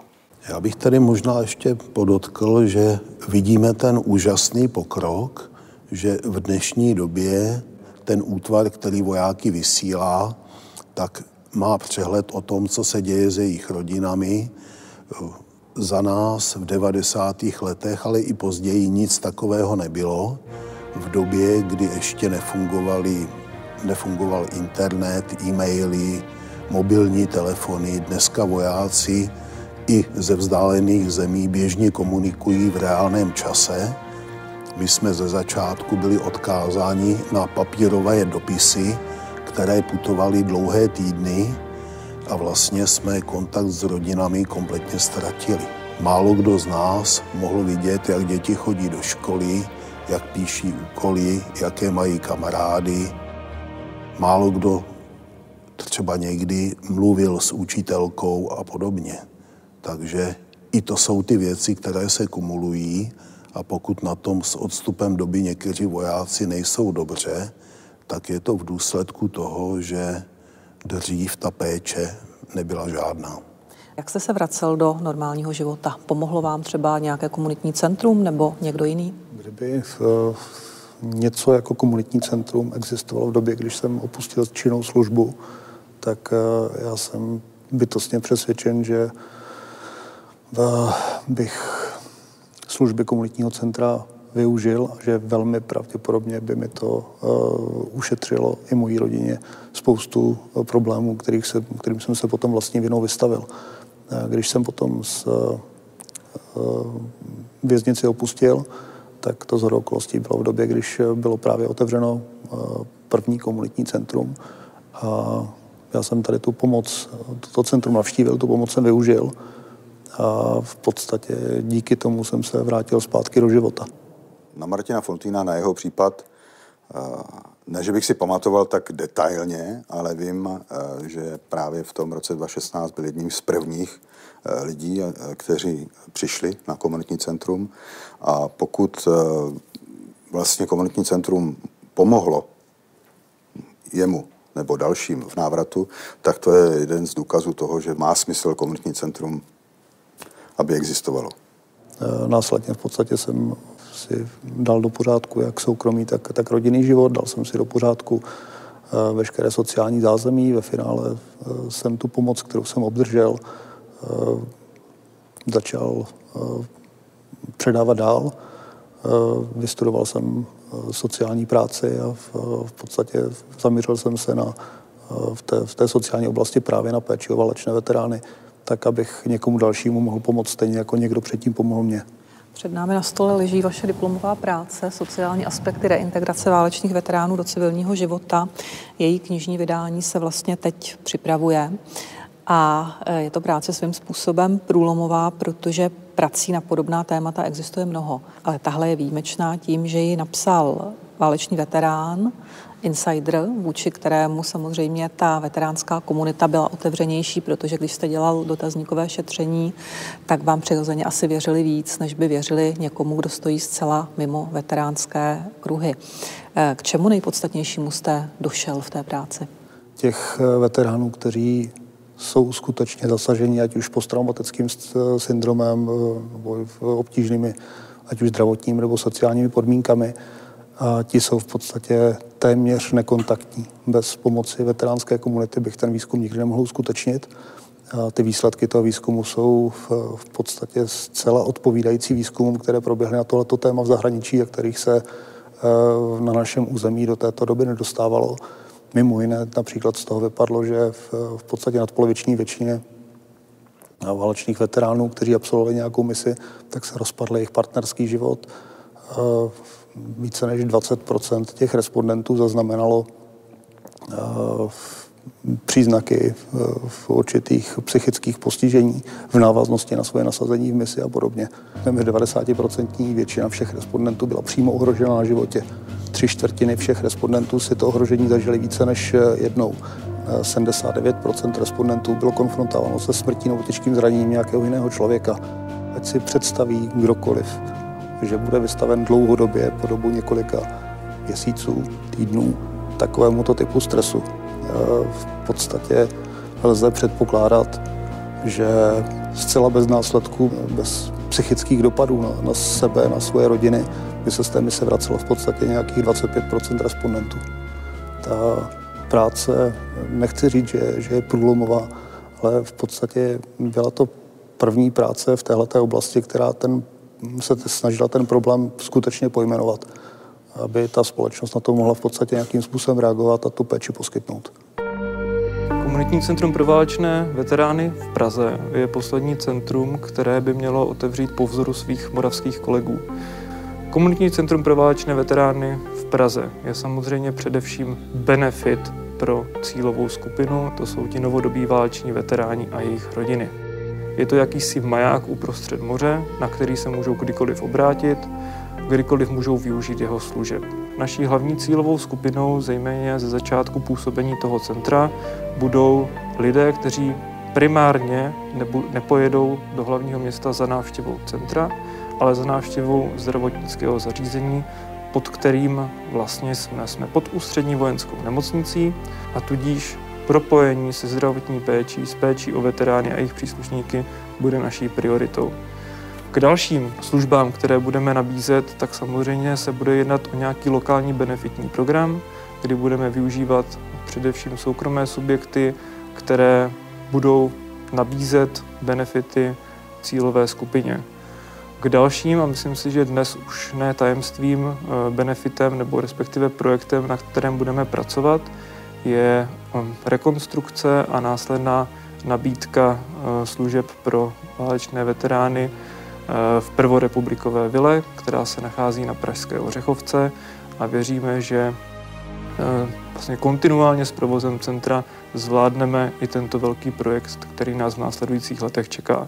Já bych tady možná ještě podotkl, že vidíme ten úžasný pokrok, že v dnešní době ten útvar, který vojáky vysílá, tak má přehled o tom, co se děje s jejich rodinami. Za nás v 90. letech, ale i později nic takového nebylo. V době, kdy ještě nefungoval internet, e-maily, mobilní telefony, dneska vojáci i ze vzdálených zemí běžně komunikují v reálném čase. My jsme ze začátku byli odkázáni na papírové dopisy, které putovaly dlouhé týdny a vlastně jsme kontakt s rodinami kompletně ztratili. Málo kdo z nás mohl vidět, jak děti chodí do školy, jak píší úkoly, jaké mají kamarády. Málo kdo třeba někdy mluvil s učitelkou a podobně. Takže i to jsou ty věci, které se kumulují a pokud na tom s odstupem doby někteří vojáci nejsou dobře, tak je to v důsledku toho, že dřív ta péče nebyla žádná. Jak jste se vracel do normálního života? Pomohlo vám třeba nějaké komunitní centrum nebo někdo jiný? Kdyby něco jako komunitní centrum existovalo v době, když jsem opustil činnou službu, tak já jsem bytostně přesvědčen, že bych služby komunitního centra využil a že velmi pravděpodobně by mi to ušetřilo i mojí rodině spoustu problémů, kterým jsem se potom vlastní vinou vystavil. Když jsem potom věznici opustil, tak to shodou okolností bylo v době, když bylo právě otevřeno první komunitní centrum a já jsem tady tu pomoc, to centrum navštívil, tu pomoc jsem využil a v podstatě díky tomu jsem se vrátil zpátky do života. Na Martina Foltýna, na jeho případ, ne, že bych si pamatoval tak detailně, ale vím, že právě v tom roce 2016 byl jedním z prvních lidí, kteří přišli na komunitní centrum. A pokud vlastně komunitní centrum pomohlo jemu nebo dalším v návratu, tak to je jeden z důkazů toho, že má smysl komunitní centrum, aby existovalo. Následně v podstatě jsem si dal do pořádku jak soukromý, tak rodinný život, dal jsem si do pořádku veškeré sociální zázemí, ve finále jsem tu pomoc, kterou jsem obdržel, začal předávat dál. Vystudoval jsem sociální práci a v podstatě zaměřil jsem se na, v té sociální oblasti právě na péči o válečné veterány, tak abych někomu dalšímu mohl pomoct, stejně jako někdo předtím pomohl mně. Před námi na stole leží vaše diplomová práce, sociální aspekty reintegrace válečných veteránů do civilního života. Její knižní vydání se vlastně teď připravuje. A je to práce svým způsobem průlomová, protože prací na podobná témata existuje mnoho. Ale tahle je výjimečná tím, že ji napsal válečný veterán, insider, vůči kterému samozřejmě ta veteránská komunita byla otevřenější, protože když jste dělal dotazníkové šetření, tak vám přirozeně asi věřili víc, než by věřili někomu, kdo stojí zcela mimo veteránské kruhy. K čemu nejpodstatnějšímu jste došel v té práci? Těch veteránů, kteří jsou skutečně zasaženi, ať už posttraumatickým syndromem, nebo obtížnými, ať už zdravotními nebo sociálními podmínkami, a ti jsou v podstatě téměř nekontaktní. Bez pomoci veteránské komunity bych ten výzkum nikdy nemohl uskutečnit. A ty výsledky toho výzkumu jsou v podstatě zcela odpovídající výzkumům, které proběhly na tohleto téma v zahraničí a kterých se na našem území do této doby nedostávalo. Mimo jiné například z toho vypadlo, že v podstatě nadpoloviční většině válečných veteránů, kteří absolvovali nějakou misi, tak se rozpadl jejich partnerský život. Více než 20% těch respondentů zaznamenalo příznaky v určitých psychických postižení v návaznosti na svoje nasazení v misi a podobně. Téměř 90% většina všech respondentů byla přímo ohrožena na životě. 3/4 všech respondentů si to ohrožení zažili více než jednou. 79% respondentů bylo konfrontováno se smrtí nebo těžkým zraněním nějakého jiného člověka. Ať si představí kdokoliv, že bude vystaven dlouhodobě po dobu několika měsíců, týdnů takovémuto typu stresu. V podstatě lze předpokládat, že zcela bez následků, bez psychických dopadů na sebe, na svoje rodiny, by se z té mise vracelo v podstatě nějakých 25% respondentů. Ta práce, nechci říct, že je průlomová, ale v podstatě byla to první práce v téhleté oblasti, která se snažila ten problém skutečně pojmenovat, aby ta společnost na to mohla v podstatě nějakým způsobem reagovat a tu péči poskytnout. Komunitní centrum pro válečné veterány v Praze je poslední centrum, které by mělo otevřít po vzoru svých moravských kolegů. Komunitní centrum pro válečné veterány v Praze je samozřejmě především benefit pro cílovou skupinu, to jsou ti novodobí váleční veteráni a jejich rodiny. Je to jakýsi maják uprostřed moře, na který se můžou kdykoliv obrátit, kdykoliv můžou využít jeho služeb. Naší hlavní cílovou skupinou, zejména ze začátku působení toho centra, budou lidé, kteří primárně nepojedou do hlavního města za návštěvou centra, ale za návštěvou zdravotnického zařízení, pod kterým vlastně jsme pod ústřední vojenskou nemocnicí a tudíž propojení se zdravotní péčí, s péčí o veterány a jejich příslušníky bude naší prioritou. K dalším službám, které budeme nabízet, tak samozřejmě se bude jednat o nějaký lokální benefitní program, kdy budeme využívat především soukromé subjekty, které budou nabízet benefity cílové skupině. K dalším, a myslím si, že dnes už ne tajemstvím, benefitem nebo respektive projektem, na kterém budeme pracovat, je rekonstrukce a následná nabídka služeb pro válečné veterány v prvorepublikové vile, která se nachází na Pražské Ořechovce, a věříme, že vlastně kontinuálně s provozem centra zvládneme i tento velký projekt, který nás v následujících letech čeká.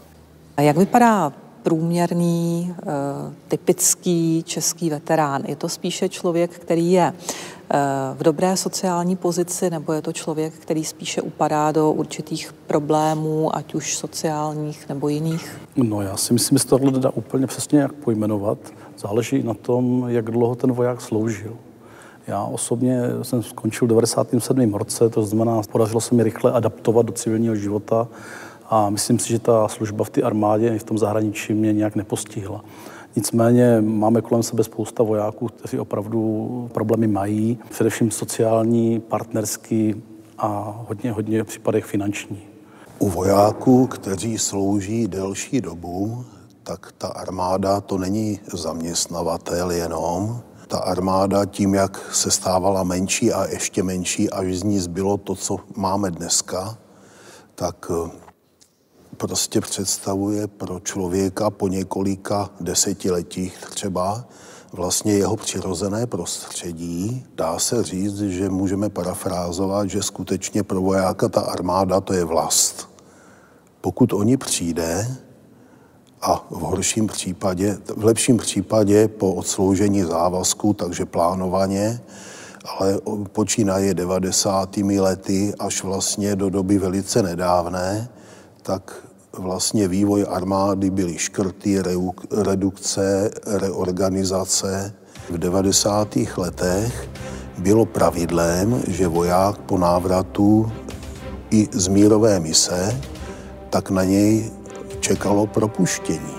A jak vypadá průměrný, typický český veterán? Je to spíše člověk, který je v dobré sociální pozici, nebo je to člověk, který spíše upadá do určitých problémů, ať už sociálních nebo jiných? No já si myslím, že se tohle dá úplně přesně jak pojmenovat. Záleží na tom, jak dlouho ten voják sloužil. Já osobně jsem skončil v 97. roce, to znamená, podařilo se mi rychle adaptovat do civilního života a myslím si, že ta služba v té armádě i v tom zahraničí mě nějak nepostihla. Nicméně máme kolem sebe spousta vojáků, kteří opravdu problémy mají, především sociální, partnerský a hodně v případech finanční. U vojáků, kteří slouží delší dobu, tak ta armáda to není zaměstnavatel jenom. Ta armáda tím, jak se stávala menší a ještě menší, až z ní zbylo to, co máme dneska, tak prostě představuje pro člověka po několika desetiletích třeba vlastně jeho přirozené prostředí. Dá se říct, že můžeme parafrázovat, že skutečně pro vojáka ta armáda to je vlast. Pokud o ní přijde a v lepším případě po odsloužení závazku, takže plánovaně, ale počínaje 90. lety až vlastně do doby velice nedávné, tak vlastně vývoj armády byly škrty, redukce, reorganizace. V 90. letech bylo pravidlem, že voják po návratu i z mírové mise, tak na něj čekalo propuštění.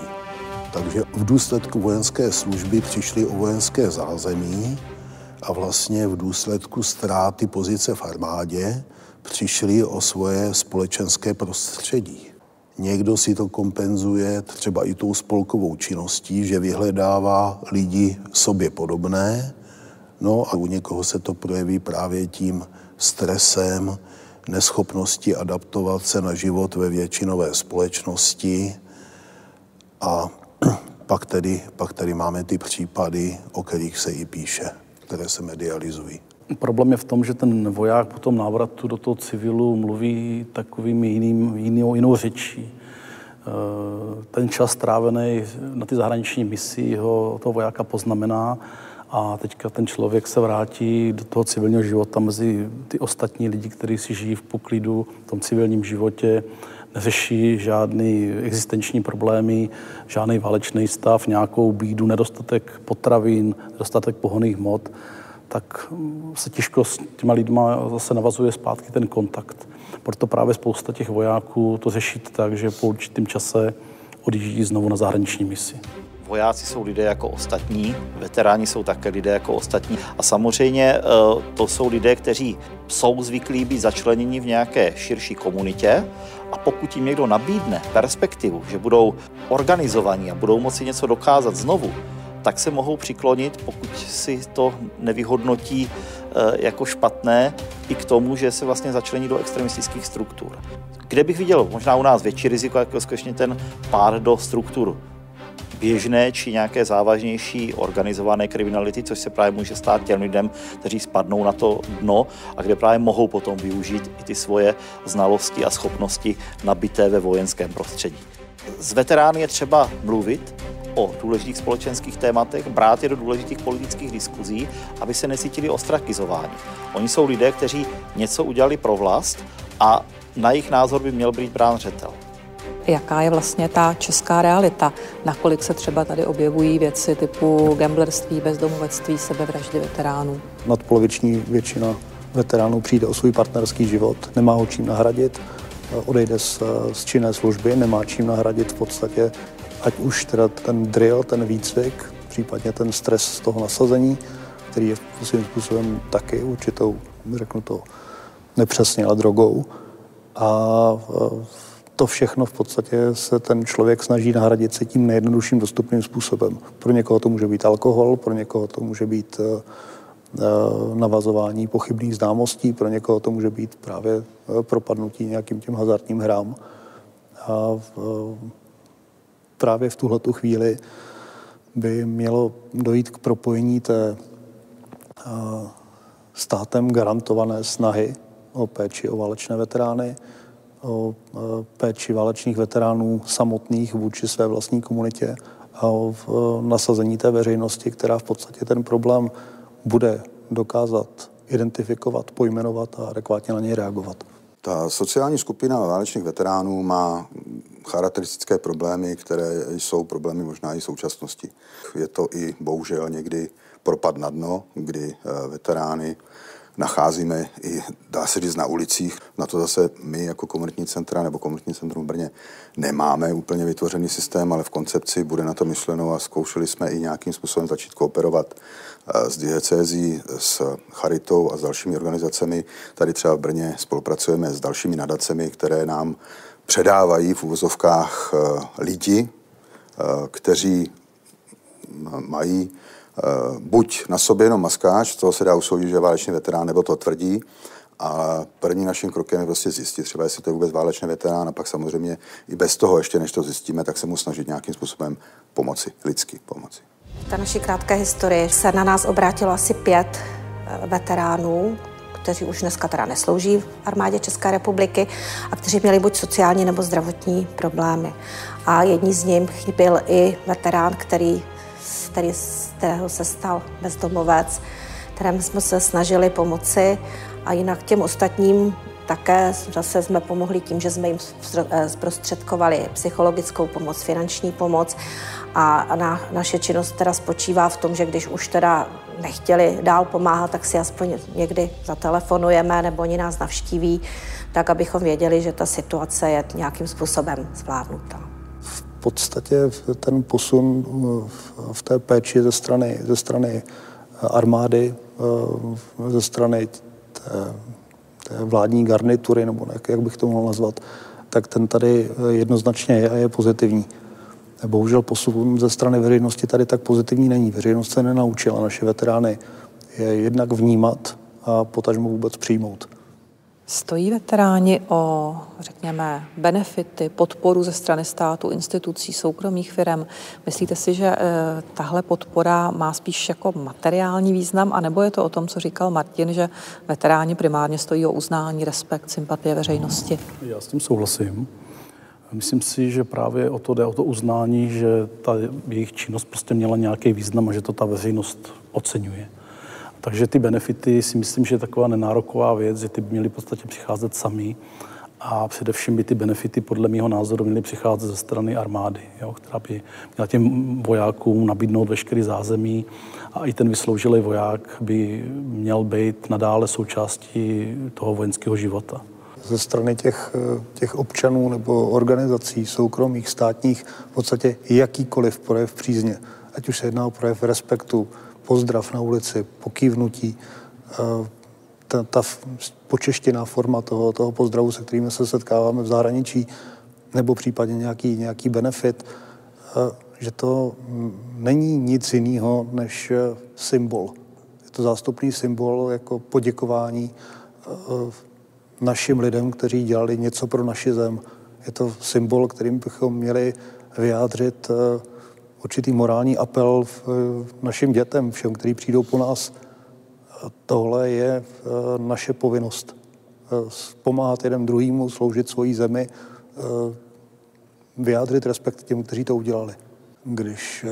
Takže v důsledku vojenské služby přišli o vojenské zázemí a vlastně v důsledku ztráty pozice v armádě přišli o svoje společenské prostředí. Někdo si to kompenzuje třeba i tou spolkovou činností, že vyhledává lidi sobě podobné, no a u někoho se to projeví právě tím stresem, neschopností adaptovat se na život ve většinové společnosti a pak tedy máme ty případy, o kterých se i píše, které se medializují. Problém je v tom, že ten voják po tom návratu do toho civilu mluví takovým jinou řečí. Ten čas strávený na ty zahraniční misi toho vojáka poznamená A teďka ten člověk se vrátí do toho civilního života mezi ty ostatní lidi, kteří si žijí v poklidu, v tom civilním životě, neřeší žádný existenční problémy, žádný válečný stav, nějakou bídu, nedostatek potravin, nedostatek pohonných hmot, tak se těžko s těma lidma zase navazuje zpátky ten kontakt. Proto právě spousta těch vojáků to řeší tak, že po určitém čase odjíždí znovu na zahraniční misi. Vojáci jsou lidé jako ostatní, veteráni jsou také lidé jako ostatní a samozřejmě to jsou lidé, kteří jsou zvyklí být začleněni v nějaké širší komunitě a pokud jim někdo nabídne perspektivu, že budou organizovaní a budou moci něco dokázat znovu, tak se mohou přiklonit, pokud si to nevyhodnotí jako špatné, i k tomu, že se vlastně začlení do extremistických struktur. Kde bych viděl možná u nás větší riziko, jako skutečně ten pád do struktur běžné či nějaké závažnější organizované kriminality, což se právě může stát těm lidem, kteří spadnou na to dno a kde právě mohou potom využít i ty svoje znalosti a schopnosti nabité ve vojenském prostředí. S veterány je třeba mluvit o důležitých společenských tématech, brát je do důležitých politických diskuzí, aby se necítili ostrakizováni. Oni jsou lidé, kteří něco udělali pro vlast a na jejich názor by měl být brán zřetel. Jaká je vlastně ta česká realita? Nakolik se třeba tady objevují věci typu gamblerství, bezdomovectví, sebevraždy veteránů? Nadpoloviční většina veteránů přijde o svůj partnerský život, nemá ho čím nahradit, odejde z činné služby, nemá čím nahradit v podstatě, ať už teda ten drill, ten výcvik, případně ten stres z toho nasazení, který je svým způsobem taky určitou, řeknu to nepřesně, ale drogou. A to všechno v podstatě se ten člověk snaží nahradit se tím nejjednodušším dostupným způsobem. Pro někoho to může být alkohol, pro někoho to může být navazování pochybných známostí, pro někoho to může být právě propadnutí nějakým těm hazardním hrám. A právě v tuhletu chvíli by mělo dojít k propojení té státem garantované snahy o péči o válečné veterány, o péči válečných veteránů samotných vůči své vlastní komunitě a o nasazení té veřejnosti, která v podstatě ten problém bude dokázat identifikovat, pojmenovat a adekvátně na něj reagovat. Ta sociální skupina válečných veteránů má charakteristické problémy, které jsou problémy možná i současnosti. Je to i bohužel někdy propad na dno, kdy veterány nacházíme i, dá se říct, na ulicích. Na to zase my jako komunitní centra nebo komunitní centrum v Brně nemáme úplně vytvořený systém, ale v koncepci bude na to myšleno a zkoušeli jsme i nějakým způsobem začít kooperovat s DGCZ, s Charitou a s dalšími organizacemi. Tady třeba v Brně spolupracujeme s dalšími nadacemi, které nám předávají v uvozovkách lidi, kteří mají buď na sobě jenom maskáč, to se dá usoudit, že je válečný veterán, nebo to tvrdí. A první naším krokem je prostě zjistit, třeba jestli to je vůbec válečný veterán a pak samozřejmě i bez toho, ještě než to zjistíme, tak se mu snažit nějakým způsobem pomoci, lidsky pomoci. Ta naší krátké historie se na nás obrátilo asi 5 veteránů, kteří už dneska teda neslouží v armádě České republiky a kteří měli buď sociální nebo zdravotní problémy. A jedním z nich byl i veterán, z kterého se stal bezdomovec, kterému jsme se snažili pomoci a jinak těm ostatním také zase jsme pomohli tím, že jsme jim zprostředkovali psychologickou pomoc, finanční pomoc a naše činnost teda spočívá v tom, že když už teda nechtěli dál pomáhat, tak si aspoň někdy zatelefonujeme nebo oni nás navštíví, tak abychom věděli, že ta situace je nějakým způsobem zvládnutá. V podstatě ten posun v té péči ze strany armády, ze strany té vládní garnitury, nebo jak bych to mohl nazvat, tak ten tady jednoznačně je a je pozitivní. Bohužel posun ze strany veřejnosti tady tak pozitivní není. Veřejnost se nenaučila naše veterány je jednak vnímat a potažmo vůbec přijmout. Stojí veteráni o, řekněme, benefity, podporu ze strany státu, institucí, soukromých firem? Myslíte si, že tahle podpora má spíš jako materiální význam, anebo je to o tom, co říkal Martin, že veteráni primárně stojí o uznání, respekt, sympatie veřejnosti? Já s tím souhlasím. Myslím si, že právě o to jde, o to uznání, že ta jejich činnost prostě měla nějaký význam a že to ta veřejnost oceňuje. Takže ty benefity si myslím, že je taková nenároková věc, že ty by měly v podstatě přicházet sami a především by ty benefity podle mého názoru měly přicházet ze strany armády, jo, která by měla těm vojákům nabídnout veškerý zázemí a i ten vysloužilý voják by měl být nadále součástí toho vojenského života. Ze strany těch občanů nebo organizací soukromých, státních, v podstatě jakýkoliv projev přízně, ať už se jedná o projev respektu, pozdrav na ulici, pokývnutí, ta počeštěná forma toho pozdravu, se kterými se setkáváme v zahraničí, nebo případně nějaký benefit, že to není nic jiného než symbol. Je to zástupný symbol jako poděkování našim lidem, kteří dělali něco pro naši zem. Je to symbol, kterým bychom měli vyjádřit určitý morální apel našim dětem, všem, kteří přijdou po nás. Tohle je naše povinnost. Pomáhat jeden druhýmu, sloužit svoji zemi, vyjádřit respekt těm, kteří to udělali. Když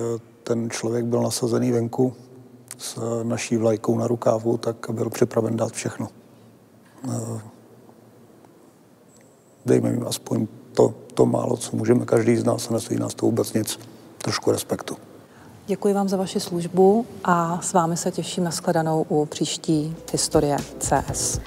ten člověk byl nasazený venku s naší vlajkou na rukávu, tak byl připraven dát všechno. Dejme jim aspoň to málo, co můžeme, každý z nás, a nestojí nás to vůbec nic. Trošku respektu. Děkuji vám za vaši službu a s vámi se těším na shledanou u příští Historie CS.